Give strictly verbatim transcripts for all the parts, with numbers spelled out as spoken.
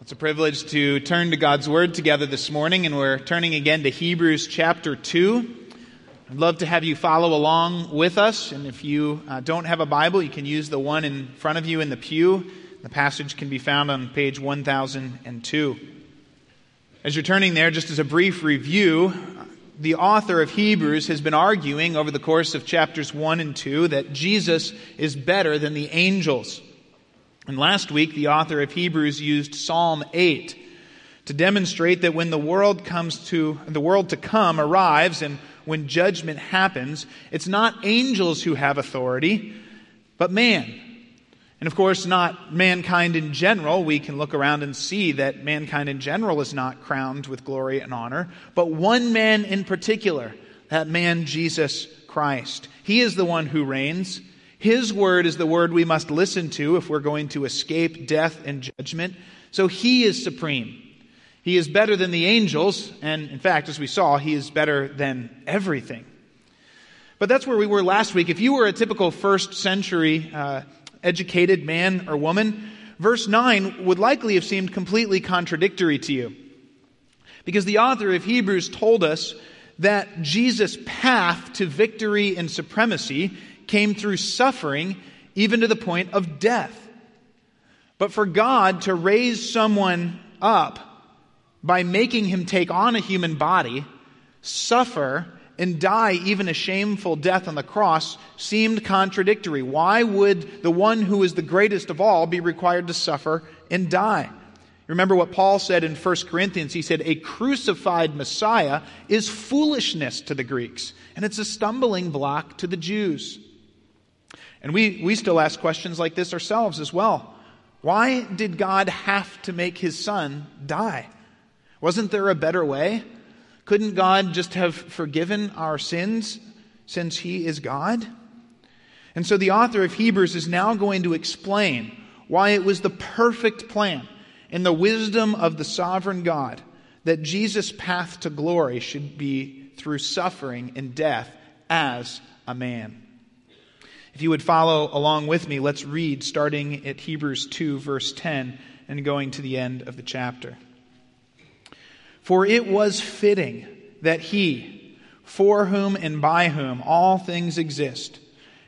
It's a privilege to turn to God's Word together this morning, and we're turning again to Hebrews chapter two. I'd love to have you follow along with us, and if you uh, don't have a Bible, you can use the one in front of you in the pew. The passage can be found on page one thousand two. As you're turning there, just as a brief review, the author of Hebrews has been arguing over the course of chapters one and two that Jesus is better than the angels. And last week, the author of Hebrews used Psalm eight to demonstrate that when the world comes to the world to come arrives and when judgment happens, it's not angels who have authority, but man. And of course, not mankind in general. We can look around and see that mankind in general is not crowned with glory and honor, but one man in particular, that man Jesus Christ. He is the one who reigns. His word is the word we must listen to if we're going to escape death and judgment. So He is supreme. He is better than the angels, and in fact, as we saw, He is better than everything. But that's where we were last week. If you were a typical first century uh, educated man or woman, verse nine would likely have seemed completely contradictory to you. Because the author of Hebrews told us that Jesus' path to victory and supremacy came through suffering, even to the point of death. But for God to raise someone up by making him take on a human body, suffer, and die even a shameful death on the cross seemed contradictory. Why would the one who is the greatest of all be required to suffer and die? Remember what Paul said in First Corinthians. He said, a crucified Messiah is foolishness to the Greeks, and it's a stumbling block to the Jews. And we, we still ask questions like this ourselves as well. Why did God have to make His Son die? Wasn't there a better way? Couldn't God just have forgiven our sins since He is God? And so the author of Hebrews is now going to explain why it was the perfect plan and the wisdom of the sovereign God that Jesus' path to glory should be through suffering and death as a man. If you would follow along with me, let's read starting at Hebrews two, verse ten, and going to the end of the chapter. For it was fitting that He, for whom and by whom all things exist,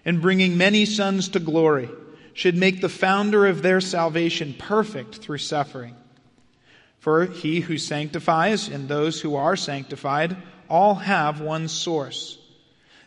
and bringing many sons to glory, should make the founder of their salvation perfect through suffering. For He who sanctifies and those who are sanctified all have one source.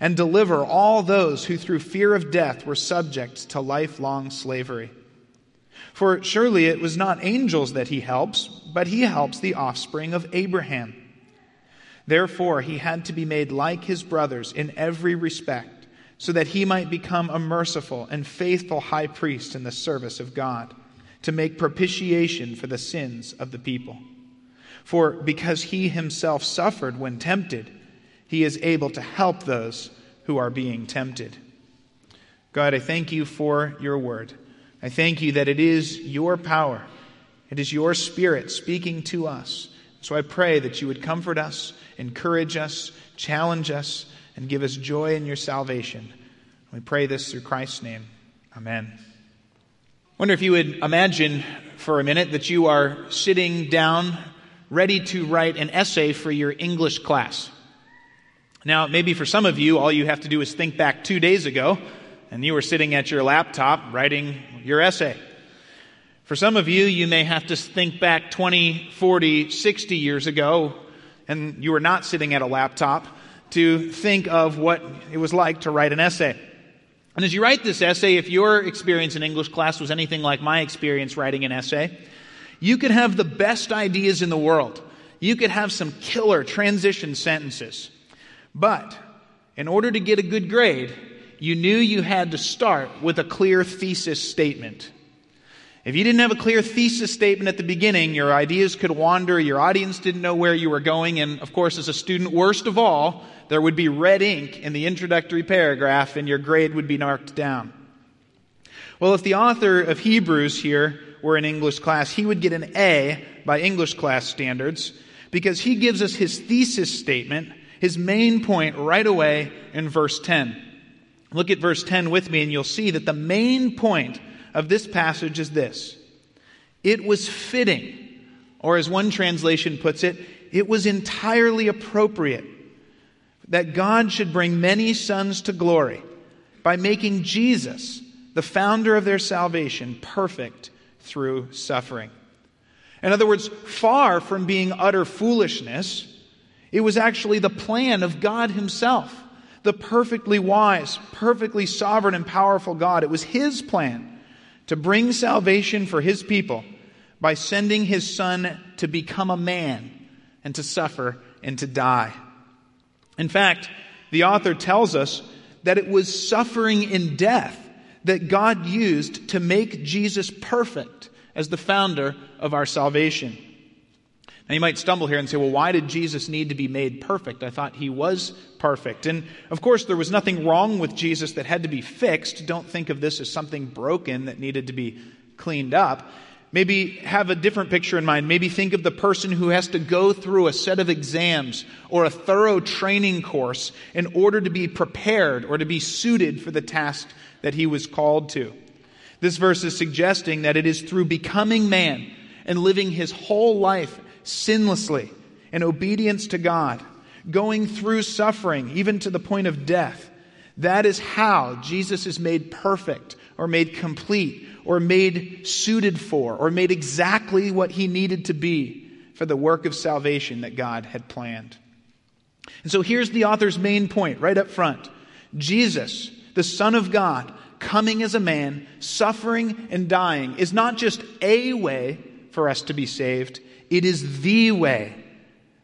and deliver all those who through fear of death were subject to lifelong slavery. For surely it was not angels that He helps, but He helps the offspring of Abraham. Therefore He had to be made like His brothers in every respect, so that He might become a merciful and faithful high priest in the service of God, to make propitiation for the sins of the people. For because He Himself suffered when tempted, He is able to help those who are being tempted. God, I thank You for Your word. I thank You that it is Your power. It is Your Spirit speaking to us. So I pray that You would comfort us, encourage us, challenge us, and give us joy in Your salvation. We pray this through Christ's name. Amen. I wonder if you would imagine for a minute that you are sitting down ready to write an essay for your English class. Now, maybe for some of you, all you have to do is think back two days ago, and you were sitting at your laptop writing your essay. For some of you, you may have to think back twenty, forty, sixty years ago, and you were not sitting at a laptop, to think of what it was like to write an essay. And as you write this essay, if your experience in English class was anything like my experience writing an essay, you could have the best ideas in the world. You could have some killer transition sentences. But in order to get a good grade, you knew you had to start with a clear thesis statement. If you didn't have a clear thesis statement at the beginning, your ideas could wander, your audience didn't know where you were going, and of course, as a student, worst of all, there would be red ink in the introductory paragraph and your grade would be marked down. Well, if the author of Hebrews here were in English class, he would get an A by English class standards because he gives us his thesis statement, his main point right away in verse ten. Look at verse ten with me and you'll see that the main point of this passage is this. It was fitting, or as one translation puts it, it was entirely appropriate that God should bring many sons to glory by making Jesus, the founder of their salvation, perfect through suffering. In other words, far from being utter foolishness, it was actually the plan of God himself, the perfectly wise, perfectly sovereign and powerful God. It was his plan to bring salvation for his people by sending his son to become a man and to suffer and to die. In fact, the author tells us that it was suffering in death that God used to make Jesus perfect as the founder of our salvation. Now you might stumble here and say, well, why did Jesus need to be made perfect? I thought he was perfect. And of course, there was nothing wrong with Jesus that had to be fixed. Don't think of this as something broken that needed to be cleaned up. Maybe have a different picture in mind. Maybe think of the person who has to go through a set of exams or a thorough training course in order to be prepared or to be suited for the task that he was called to. This verse is suggesting that it is through becoming man and living his whole life sinlessly, in obedience to God, going through suffering, even to the point of death. That is how Jesus is made perfect, or made complete, or made suited for, or made exactly what he needed to be for the work of salvation that God had planned. And so here's the author's main point right up front. Jesus, the Son of God, coming as a man, suffering and dying, is not just a way for us to be saved. It is the way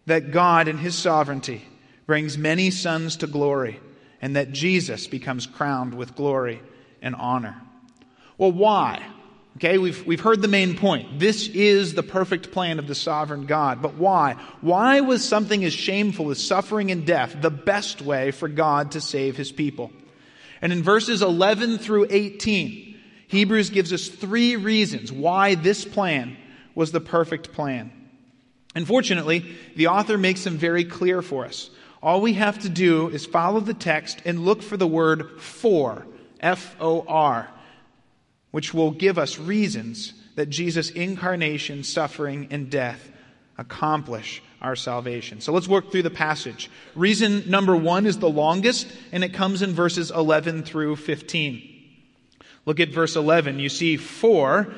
that God in his sovereignty brings many sons to glory and that Jesus becomes crowned with glory and honor. Well, why? Okay, we've, we've heard the main point. This is the perfect plan of the sovereign God. But why? Why was something as shameful as suffering and death the best way for God to save his people? And in verses eleven through eighteen, Hebrews gives us three reasons why this plan was the perfect plan. Unfortunately, the author makes them very clear for us. All we have to do is follow the text and look for the word for, F O R, which will give us reasons that Jesus' incarnation, suffering, and death accomplish our salvation. So let's work through the passage. Reason number one is the longest, and it comes in verses eleven through fifteen. Look at verse eleven. You see, for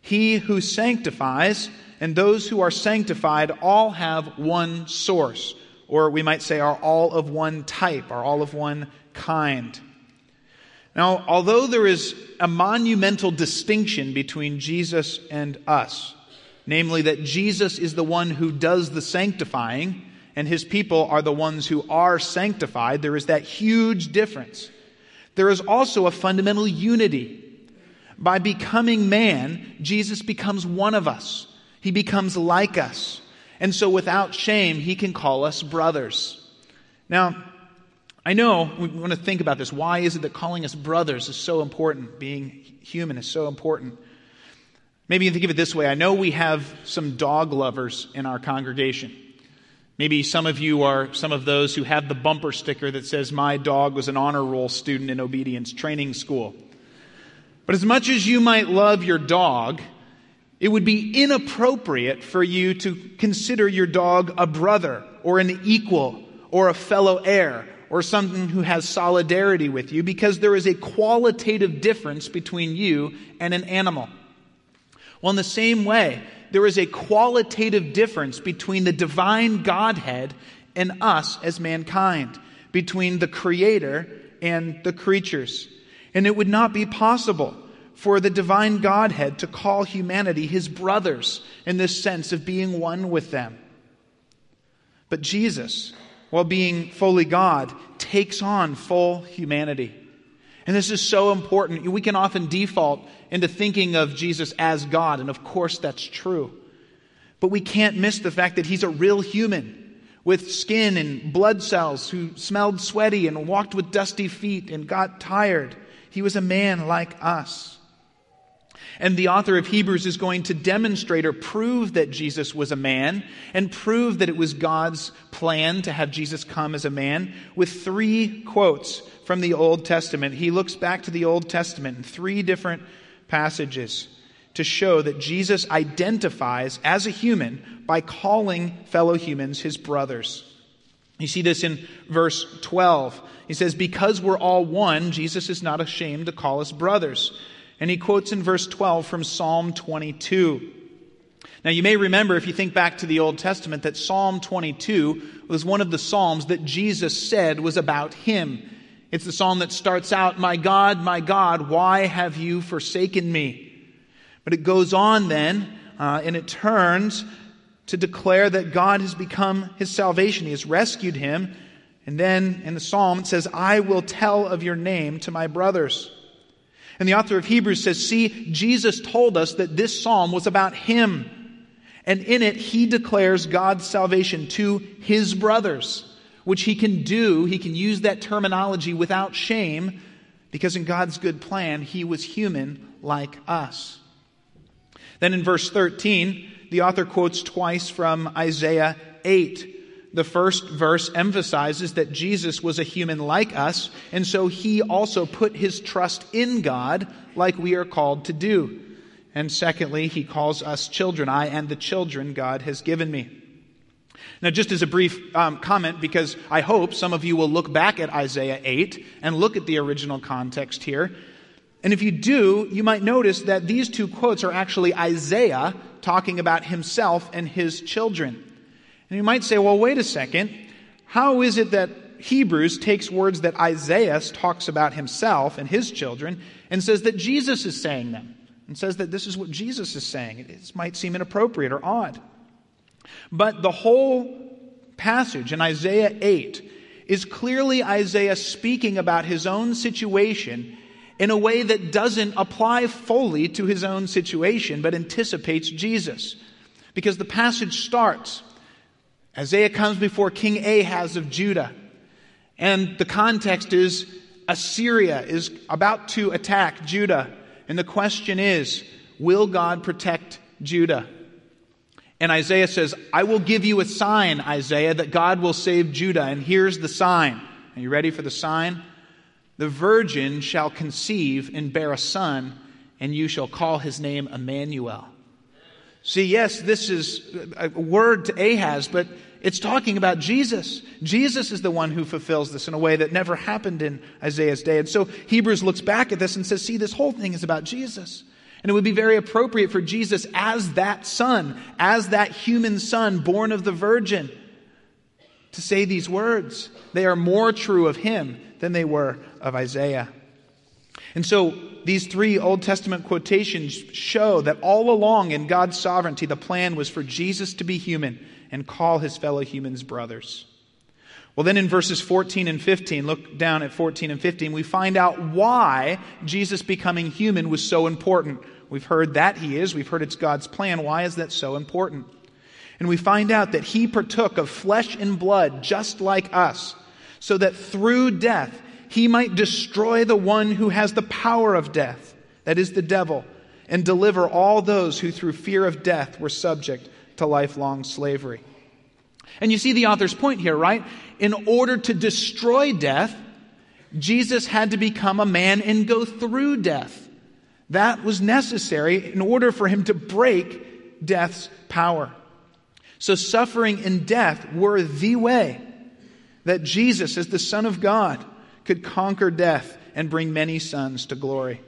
he who sanctifies and those who are sanctified all have one source, or we might say are all of one type, are all of one kind. Now, although there is a monumental distinction between Jesus and us, namely that Jesus is the one who does the sanctifying and his people are the ones who are sanctified, there is that huge difference. There is also a fundamental unity. By becoming man, Jesus becomes one of us. He becomes like us. And so without shame, he can call us brothers. Now, I know we want to think about this. Why is it that calling us brothers is so important? Being human is so important. Maybe you think of it this way. I know we have some dog lovers in our congregation. Maybe some of you are some of those who have the bumper sticker that says, "My dog was an honor roll student in obedience training school." But as much as you might love your dog, It would be inappropriate for you to consider your dog a brother or an equal or a fellow heir or someone who has solidarity with you, because there is a qualitative difference between you and an animal. Well, in the same way, there is a qualitative difference between the divine Godhead and us as mankind, between the Creator and the creatures. And it would not be possible for the divine Godhead to call humanity his brothers in this sense of being one with them. But Jesus, while being fully God, takes on full humanity. And this is so important. We can often default into thinking of Jesus as God, and of course that's true. But we can't miss the fact that he's a real human with skin and blood cells, who smelled sweaty and walked with dusty feet and got tired. He was a man like us. And the author of Hebrews is going to demonstrate or prove that Jesus was a man and prove that it was God's plan to have Jesus come as a man with three quotes from the Old Testament. He looks back to the Old Testament in three different passages to show that Jesus identifies as a human by calling fellow humans his brothers. You see this in verse twelve. He says, because we're all one, Jesus is not ashamed to call us brothers. And he quotes in verse twelve from Psalm twenty-two. Now you may remember, if you think back to the Old Testament, that Psalm twenty-two was one of the psalms that Jesus said was about him. It's the psalm that starts out, "My God, my God, why have you forsaken me?" But it goes on then, uh, and it turns to declare that God has become his salvation. He has rescued him. And then in the psalm it says, "I will tell of your name to my brothers." And the author of Hebrews says, see, Jesus told us that this psalm was about him. And in it, he declares God's salvation to his brothers, which he can do. He can use that terminology without shame, because in God's good plan, he was human like us. Then in verse thirteen, the author quotes twice from Isaiah eight. The first verse emphasizes that Jesus was a human like us, and so he also put his trust in God like we are called to do. And secondly, he calls us children. I am the children God has given me. Now, just as a brief um, comment, because I hope some of you will look back at Isaiah eight and look at the original context here. And if you do, you might notice that these two quotes are actually Isaiah talking about himself and his children. And you might say, well, wait a second. How is it that Hebrews takes words that Isaiah talks about himself and his children and says that Jesus is saying them, and says that this is what Jesus is saying? It might seem inappropriate or odd. But the whole passage in Isaiah eight is clearly Isaiah speaking about his own situation in a way that doesn't apply fully to his own situation, but anticipates Jesus. Because the passage starts, Isaiah comes before King Ahaz of Judah, and the context is Assyria is about to attack Judah. And the question is, will God protect Judah? And Isaiah says, I will give you a sign, Isaiah, that God will save Judah. And here's the sign. Are you ready for the sign? The virgin shall conceive and bear a son, and you shall call his name Emmanuel. See, yes, this is a word to Ahaz, but it's talking about Jesus. Jesus is the one who fulfills this in a way that never happened in Isaiah's day. And so Hebrews looks back at this and says, see, this whole thing is about Jesus. And it would be very appropriate for Jesus as that son, as that human son born of the virgin, to say these words. They are more true of him than they were of Isaiah. And so these three Old Testament quotations show that all along in God's sovereignty, the plan was for Jesus to be human and call his fellow humans brothers. Well, then in verses fourteen and fifteen, look down at fourteen and fifteen, we find out why Jesus becoming human was so important. We've heard that he is. We've heard it's God's plan. Why is that so important? And we find out that he partook of flesh and blood just like us, so that through death he might destroy the one who has the power of death, that is the devil, and deliver all those who through fear of death were subject to lifelong slavery. And you see the author's point here, right? In order to destroy death, Jesus had to become a man and go through death. That was necessary in order for him to break death's power. So suffering and death were the way that Jesus, as the Son of God, could conquer death and bring many sons to glory.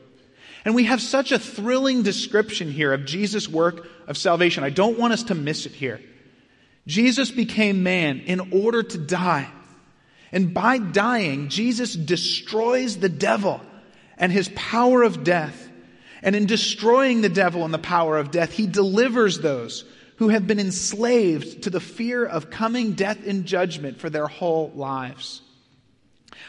And we have such a thrilling description here of Jesus' work of salvation. I don't want us to miss it here. Jesus became man in order to die. And by dying, Jesus destroys the devil and his power of death. And in destroying the devil and the power of death, he delivers those who have been enslaved to the fear of coming death and judgment for their whole lives.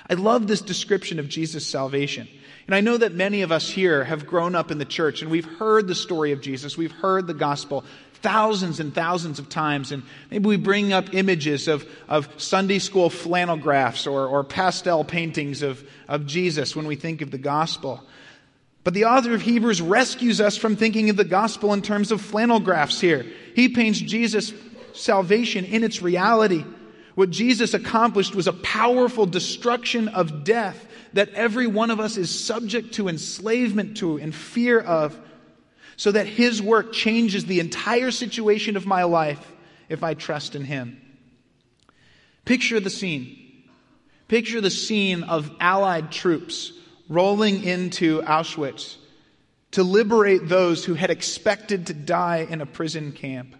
I love this description of Jesus' salvation. And I know that many of us here have grown up in the church and we've heard the story of Jesus. We've heard the gospel thousands and thousands of times. And maybe we bring up images of, of Sunday school flannel graphs or, or pastel paintings of, of Jesus when we think of the gospel. But the author of Hebrews rescues us from thinking of the gospel in terms of flannel graphs here. He paints Jesus' salvation in its reality. What Jesus accomplished was a powerful destruction of death that every one of us is subject to enslavement to and fear of, so that his work changes the entire situation of my life if I trust in him. Picture the scene. Picture the scene of Allied troops rolling into Auschwitz to liberate those who had expected to die in a prison camp.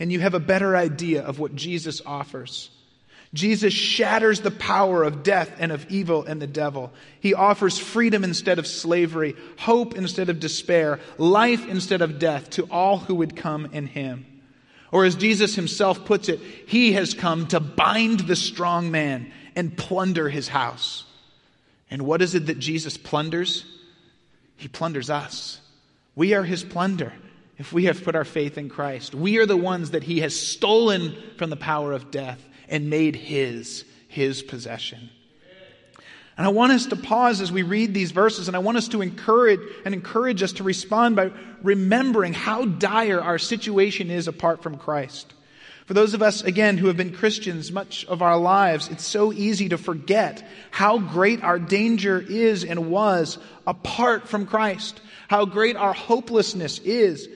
And you have a better idea of what Jesus offers. Jesus shatters the power of death and of evil and the devil. He offers freedom instead of slavery, hope instead of despair, life instead of death to all who would come in him. Or as Jesus himself puts it, he has come to bind the strong man and plunder his house. And what is it that Jesus plunders? He plunders us. We are his plunder if we have put our faith in Christ. We are the ones that he has stolen from the power of death and made his, his possession. And I want us to pause as we read these verses, and I want us to encourage and encourage us to respond by remembering how dire our situation is apart from Christ. For those of us, again, who have been Christians much of our lives, it's so easy to forget how great our danger is and was apart from Christ, how great our hopelessness is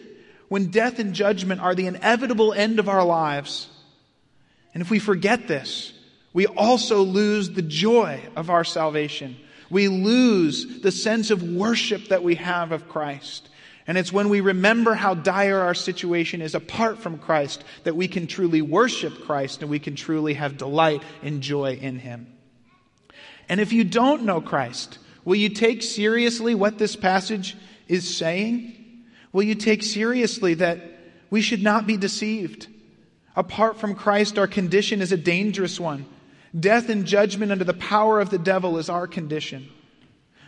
when death and judgment are the inevitable end of our lives. And if we forget this, we also lose the joy of our salvation. We lose the sense of worship that we have of Christ. And it's when we remember how dire our situation is apart from Christ that we can truly worship Christ and we can truly have delight and joy in him. And if you don't know Christ, will you take seriously what this passage is saying? Will you take seriously that we should not be deceived? Apart from Christ, our condition is a dangerous one. Death and judgment under the power of the devil is our condition.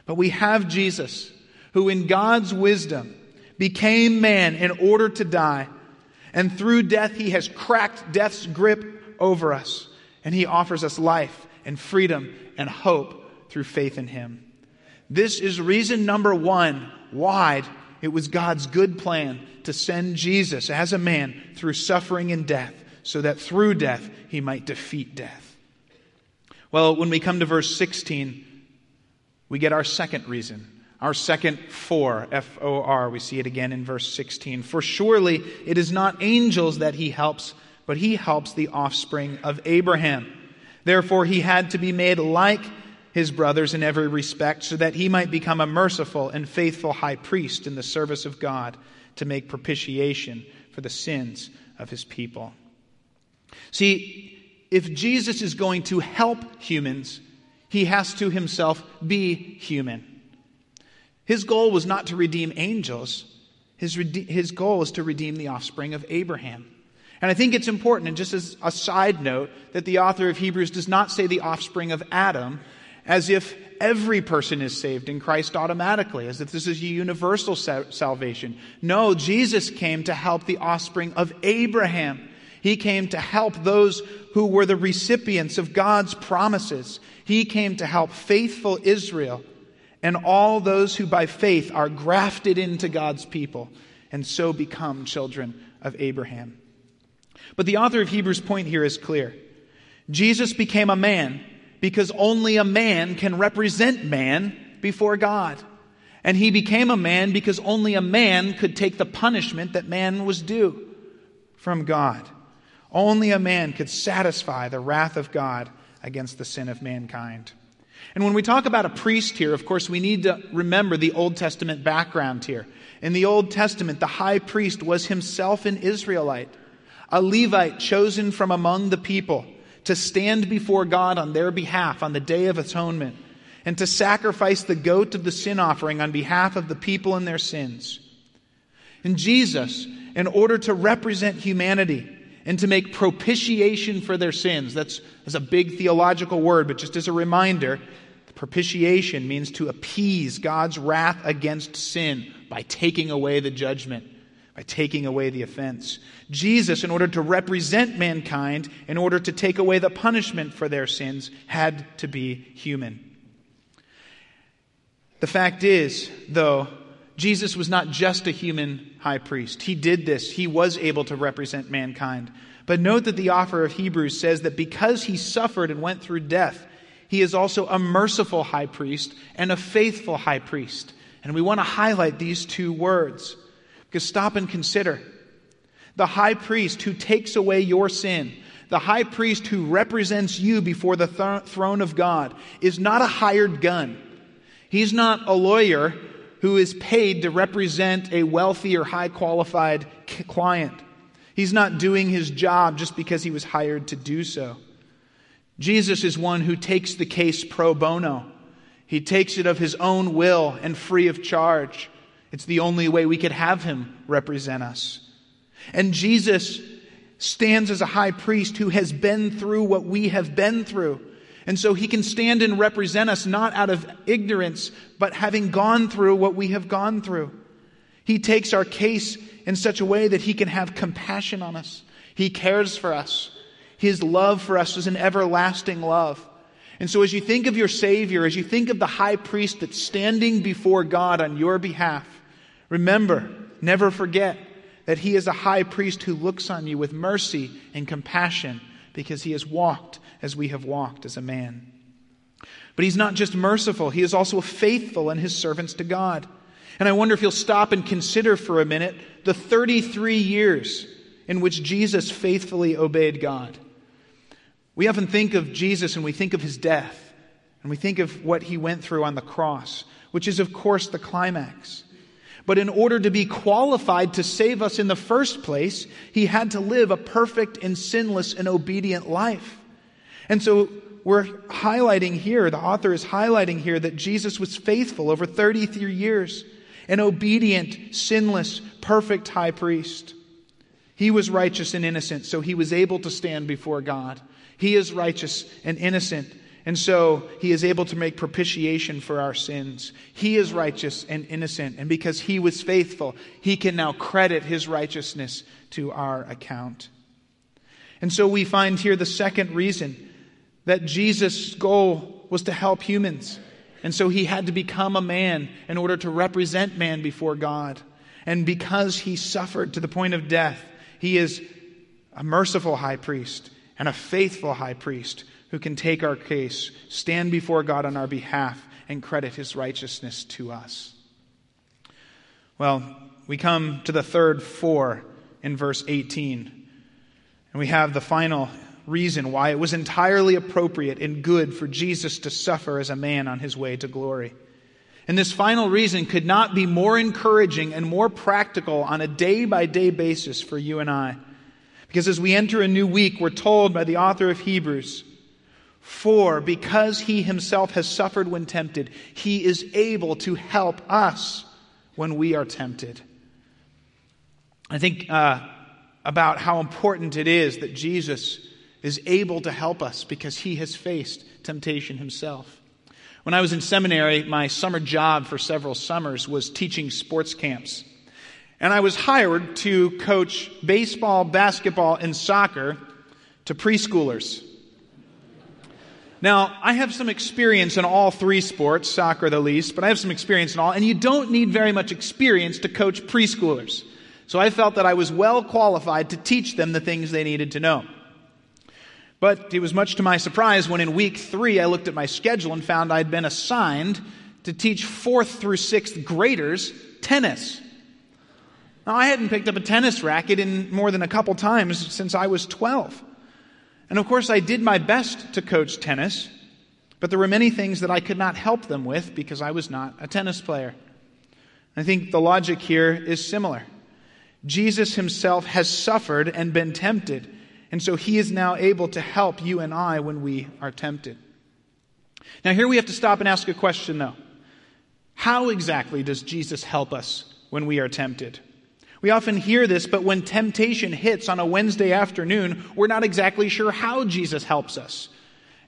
But we have Jesus, who in God's wisdom became man in order to die. And through death, he has cracked death's grip over us. And he offers us life and freedom and hope through faith in him. This is reason number one why it was God's good plan to send Jesus as a man through suffering and death, so that through death he might defeat death. Well, when we come to verse sixteen, we get our second reason. Our second for, F O R. We see it again in verse sixteen. For surely it is not angels that he helps, but he helps the offspring of Abraham. Therefore he had to be made like his brothers in every respect, so that he might become a merciful and faithful high priest in the service of God to make propitiation for the sins of his people. See, if Jesus is going to help humans, he has to himself be human. His goal was not to redeem angels. His, rede- his goal is to redeem the offspring of Abraham. And I think it's important, and just as a side note, that the author of Hebrews does not say the offspring of Adam, as if every person is saved in Christ automatically, as if this is a universal salvation. No, Jesus came to help the offspring of Abraham. He came to help those who were the recipients of God's promises. He came to help faithful Israel and all those who by faith are grafted into God's people and so become children of Abraham. But the author of Hebrews' point here is clear. Jesus became a man because only a man can represent man before God. And he became a man because only a man could take the punishment that man was due from God. Only a man could satisfy the wrath of God against the sin of mankind. And when we talk about a priest here, of course, we need to remember the Old Testament background here. In the Old Testament, the high priest was himself an Israelite, a Levite chosen from among the people to stand before God on their behalf on the Day of Atonement and to sacrifice the goat of the sin offering on behalf of the people and their sins. And Jesus, in order to represent humanity, and to make propitiation for their sins. That's, that's a big theological word, but just as a reminder, propitiation means to appease God's wrath against sin by taking away the judgment, by taking away the offense. Jesus, in order to represent mankind, in order to take away the punishment for their sins, had to be human. The fact is, though, Jesus was not just a human high priest. He did this. He was able to represent mankind. But note that the author of Hebrews says that because he suffered and went through death, he is also a merciful high priest and a faithful high priest. And we want to highlight these two words. Because stop and consider. The high priest who takes away your sin, the high priest who represents you before the th- throne of God, is not a hired gun. He's not a lawyer who is paid to represent a wealthy or high-qualified client. He's not doing his job just because he was hired to do so. Jesus is one who takes the case pro bono. He takes it of his own will and free of charge. It's the only way we could have him represent us. And Jesus stands as a high priest who has been through what we have been through. And so he can stand and represent us not out of ignorance, but having gone through what we have gone through. He takes our case in such a way that he can have compassion on us. He cares for us. His love for us is an everlasting love. And so as you think of your Savior, as you think of the high priest that's standing before God on your behalf, remember, never forget that he is a high priest who looks on you with mercy and compassion because he has walked as we have walked as a man. But he's not just merciful, he is also faithful in his servants to God. And I wonder if you'll stop and consider for a minute the thirty-three years in which Jesus faithfully obeyed God. We often think of Jesus and we think of his death, and we think of what he went through on the cross, which is of course the climax. But in order to be qualified to save us in the first place, he had to live a perfect and sinless and obedient life. And so we're highlighting here, the author is highlighting here that Jesus was faithful over thirty-three years, an obedient, sinless, perfect high priest. He was righteous and innocent, so he was able to stand before God. He is righteous and innocent, and so he is able to make propitiation for our sins. He is righteous and innocent, and because he was faithful, he can now credit his righteousness to our account. And so we find here the second reason that Jesus' goal was to help humans. And so he had to become a man in order to represent man before God. And because he suffered to the point of death, he is a merciful high priest and a faithful high priest who can take our case, stand before God on our behalf, and credit his righteousness to us. Well, we come to the third four in verse eighteen. And we have the final reason why it was entirely appropriate and good for Jesus to suffer as a man on his way to glory. And this final reason could not be more encouraging and more practical on a day-by-day basis for you and I. Because as we enter a new week, we're told by the author of Hebrews, "For because he himself has suffered when tempted, he is able to help us when we are tempted." I think... Uh, about how important it is that Jesus is able to help us because he has faced temptation himself. When I was in seminary, my summer job for several summers was teaching sports camps. And I was hired to coach baseball, basketball, and soccer to preschoolers. Now, I have some experience in all three sports, soccer the least, but I have some experience in all, and you don't need very much experience to coach preschoolers. So I felt that I was well qualified to teach them the things they needed to know. But it was much to my surprise when in week three I looked at my schedule and found I'd been assigned to teach fourth through sixth graders tennis. Now, I hadn't picked up a tennis racket in more than a couple times since I was twelve. And of course, I did my best to coach tennis, but there were many things that I could not help them with because I was not a tennis player. I think the logic here is similar. Jesus himself has suffered and been tempted, and so he is now able to help you and I when we are tempted. Now, here we have to stop and ask a question, though. How exactly does Jesus help us when we are tempted? We often hear this, but when temptation hits on a Wednesday afternoon, we're not exactly sure how Jesus helps us.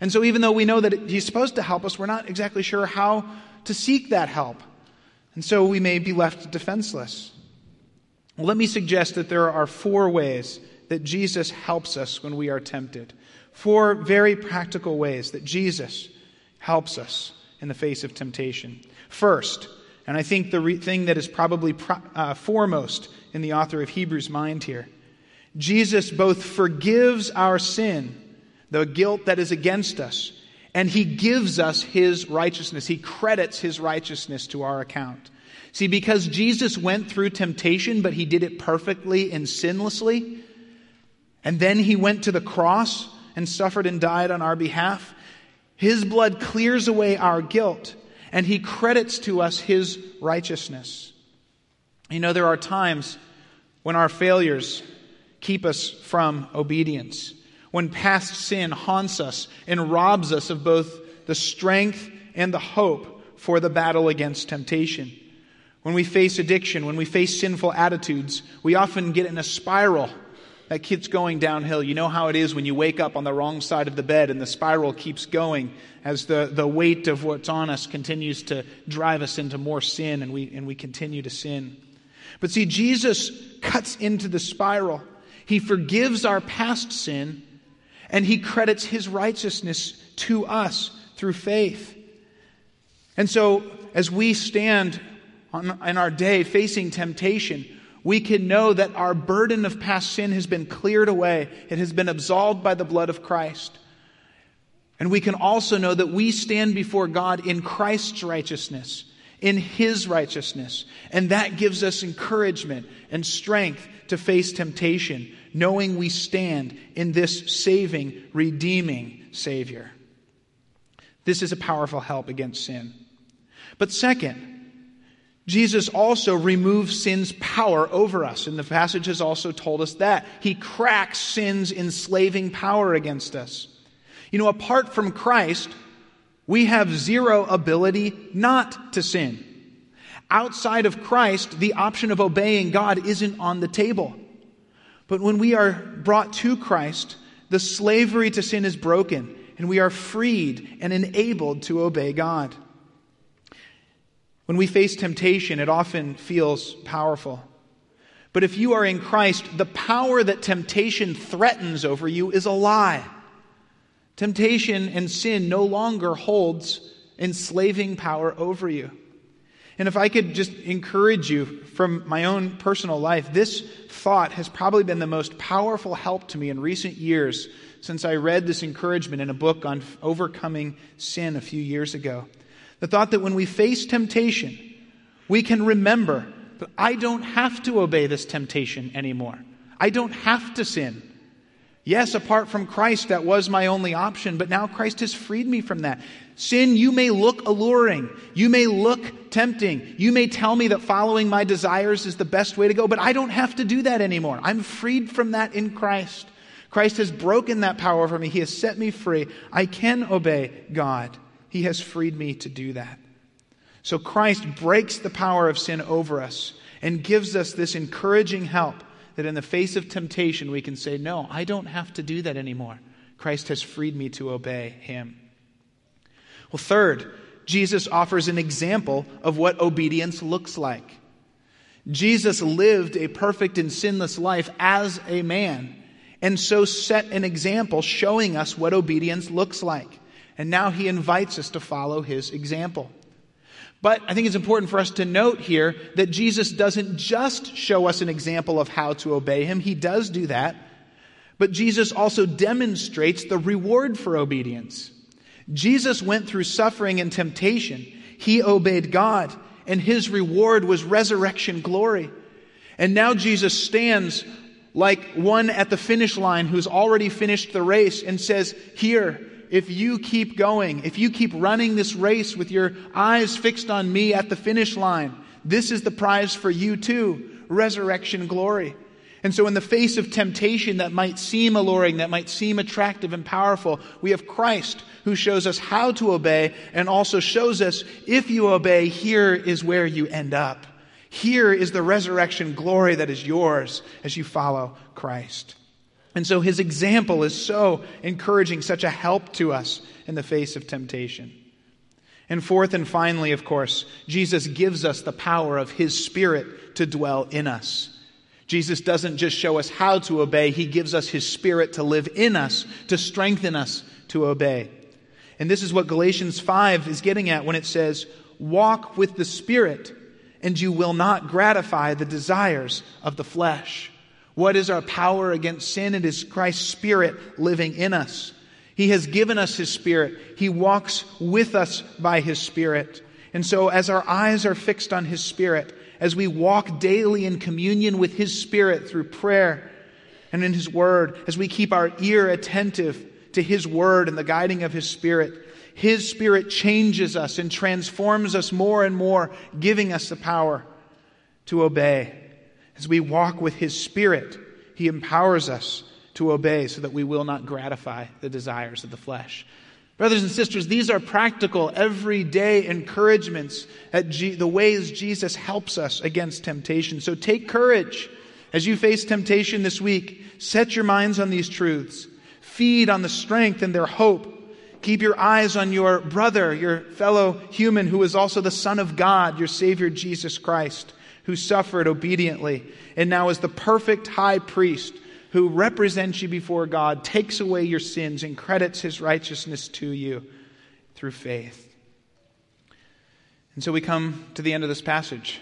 And so even though we know that he's supposed to help us, we're not exactly sure how to seek that help. And so we may be left defenseless. Well, let me suggest that there are four ways that Jesus helps us when we are tempted. Four very practical ways that Jesus helps us in the face of temptation. First, and I think the re- thing that is probably pro- uh, foremost in the author of Hebrews' mind here, Jesus both forgives our sin, the guilt that is against us, and he gives us his righteousness. He credits his righteousness to our account. See, because Jesus went through temptation, but he did it perfectly and sinlessly, and then he went to the cross and suffered and died on our behalf, his blood clears away our guilt, and he credits to us his righteousness. You know, there are times when our failures keep us from obedience, when past sin haunts us and robs us of both the strength and the hope for the battle against temptation. When we face addiction, when we face sinful attitudes, we often get in a spiral that keeps going downhill. You know how it is when you wake up on the wrong side of the bed and the spiral keeps going as the, the weight of what's on us continues to drive us into more sin, and we and we continue to sin. But see, Jesus cuts into the spiral. He forgives our past sin, and he credits his righteousness to us through faith. And so, as we stand on, in our day facing temptation, we can know that our burden of past sin has been cleared away. It has been absolved by the blood of Christ. And we can also know that we stand before God in Christ's righteousness, in his righteousness. And that gives us encouragement and strength to face temptation, knowing we stand in this saving, redeeming Savior. This is a powerful help against sin. But second, Jesus also removes sin's power over us, and the passage has also told us that. He cracks sin's enslaving power against us. You know, apart from Christ, we have zero ability not to sin. Outside of Christ, the option of obeying God isn't on the table. But when we are brought to Christ, the slavery to sin is broken, and we are freed and enabled to obey God. When we face temptation, it often feels powerful. But if you are in Christ, the power that temptation threatens over you is a lie. Temptation and sin no longer holds enslaving power over you. And if I could just encourage you from my own personal life, this thought has probably been the most powerful help to me in recent years since I read this encouragement in a book on overcoming sin a few years ago. The thought that when we face temptation, we can remember that I don't have to obey this temptation anymore. I don't have to sin. Yes, apart from Christ, that was my only option, but now Christ has freed me from that. Sin, you may look alluring. You may look tempting. You may tell me that following my desires is the best way to go, but I don't have to do that anymore. I'm freed from that in Christ. Christ has broken that power over me. He has set me free. I can obey God. He has freed me to do that. So Christ breaks the power of sin over us and gives us this encouraging help that in the face of temptation we can say, no, I don't have to do that anymore. Christ has freed me to obey him. Well, third, Jesus offers an example of what obedience looks like. Jesus lived a perfect and sinless life as a man, and so set an example showing us what obedience looks like. And now he invites us to follow his example. But I think it's important for us to note here that Jesus doesn't just show us an example of how to obey him. He does do that. But Jesus also demonstrates the reward for obedience. Jesus went through suffering and temptation. he obeyed God, and his reward was resurrection glory. And now Jesus stands like one at the finish line who's already finished the race and says, here, if you keep going, if you keep running this race with your eyes fixed on me at the finish line, this is the prize for you too, resurrection glory. And so in the face of temptation that might seem alluring, that might seem attractive and powerful, we have Christ who shows us how to obey and also shows us, if you obey, here is where you end up. Here is the resurrection glory that is yours as you follow Christ. And so his example is so encouraging, such a help to us in the face of temptation. And fourth and finally, of course, Jesus gives us the power of his Spirit to dwell in us. Jesus doesn't just show us how to obey, he gives us his Spirit to live in us, to strengthen us to obey. And this is what Galatians five is getting at when it says, walk with the Spirit, and you will not gratify the desires of the flesh. What is our power against sin? It is Christ's Spirit living in us. He has given us his Spirit. He walks with us by his Spirit. And so as our eyes are fixed on his Spirit, as we walk daily in communion with his Spirit through prayer and in his word, as we keep our ear attentive to his word and the guiding of his Spirit, his Spirit changes us and transforms us more and more, giving us the power to obey. As we walk with his Spirit, he empowers us to obey so that we will not gratify the desires of the flesh. Brothers and sisters, these are practical, everyday encouragements at G- the ways Jesus helps us against temptation. So take courage as you face temptation this week. Set your minds on these truths. Feed on the strength and their hope. Keep your eyes on your brother, your fellow human, who is also the Son of God, your Savior Jesus Christ, who suffered obediently and now is the perfect high priest, who represents you before God, takes away your sins, and credits his righteousness to you through faith. And so we come to the end of this passage.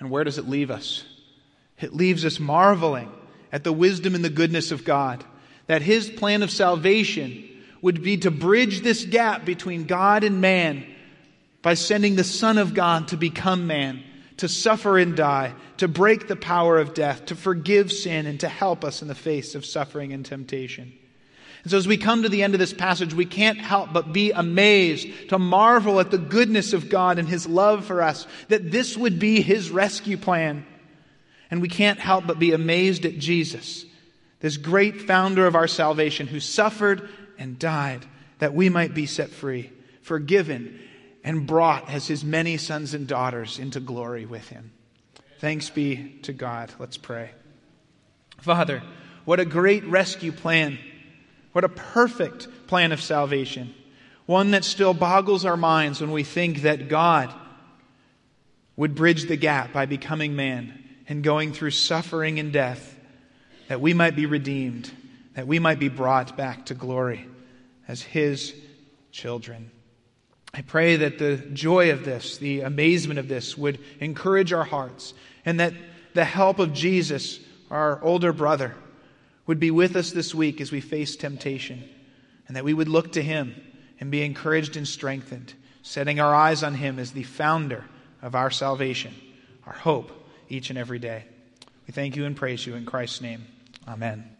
And where does it leave us? It leaves us marveling at the wisdom and the goodness of God, that his plan of salvation would be to bridge this gap between God and man by sending the Son of God to become man, to suffer and die, to break the power of death, to forgive sin, and to help us in the face of suffering and temptation. And so as we come to the end of this passage, we can't help but be amazed, to marvel at the goodness of God and his love for us, that this would be his rescue plan. And we can't help but be amazed at Jesus, this great founder of our salvation, who suffered and died, that we might be set free, forgiven, and brought as his many sons and daughters into glory with him. Thanks be to God. Let's pray. Father, what a great rescue plan. What a perfect plan of salvation. One that still boggles our minds when we think that God would bridge the gap by becoming man and going through suffering and death, that we might be redeemed, that we might be brought back to glory as his children. I pray that the joy of this, the amazement of this, would encourage our hearts, and that the help of Jesus, our older brother, would be with us this week as we face temptation, and that we would look to him and be encouraged and strengthened, setting our eyes on him as the founder of our salvation, our hope each and every day. We thank you and praise you in Christ's name. Amen.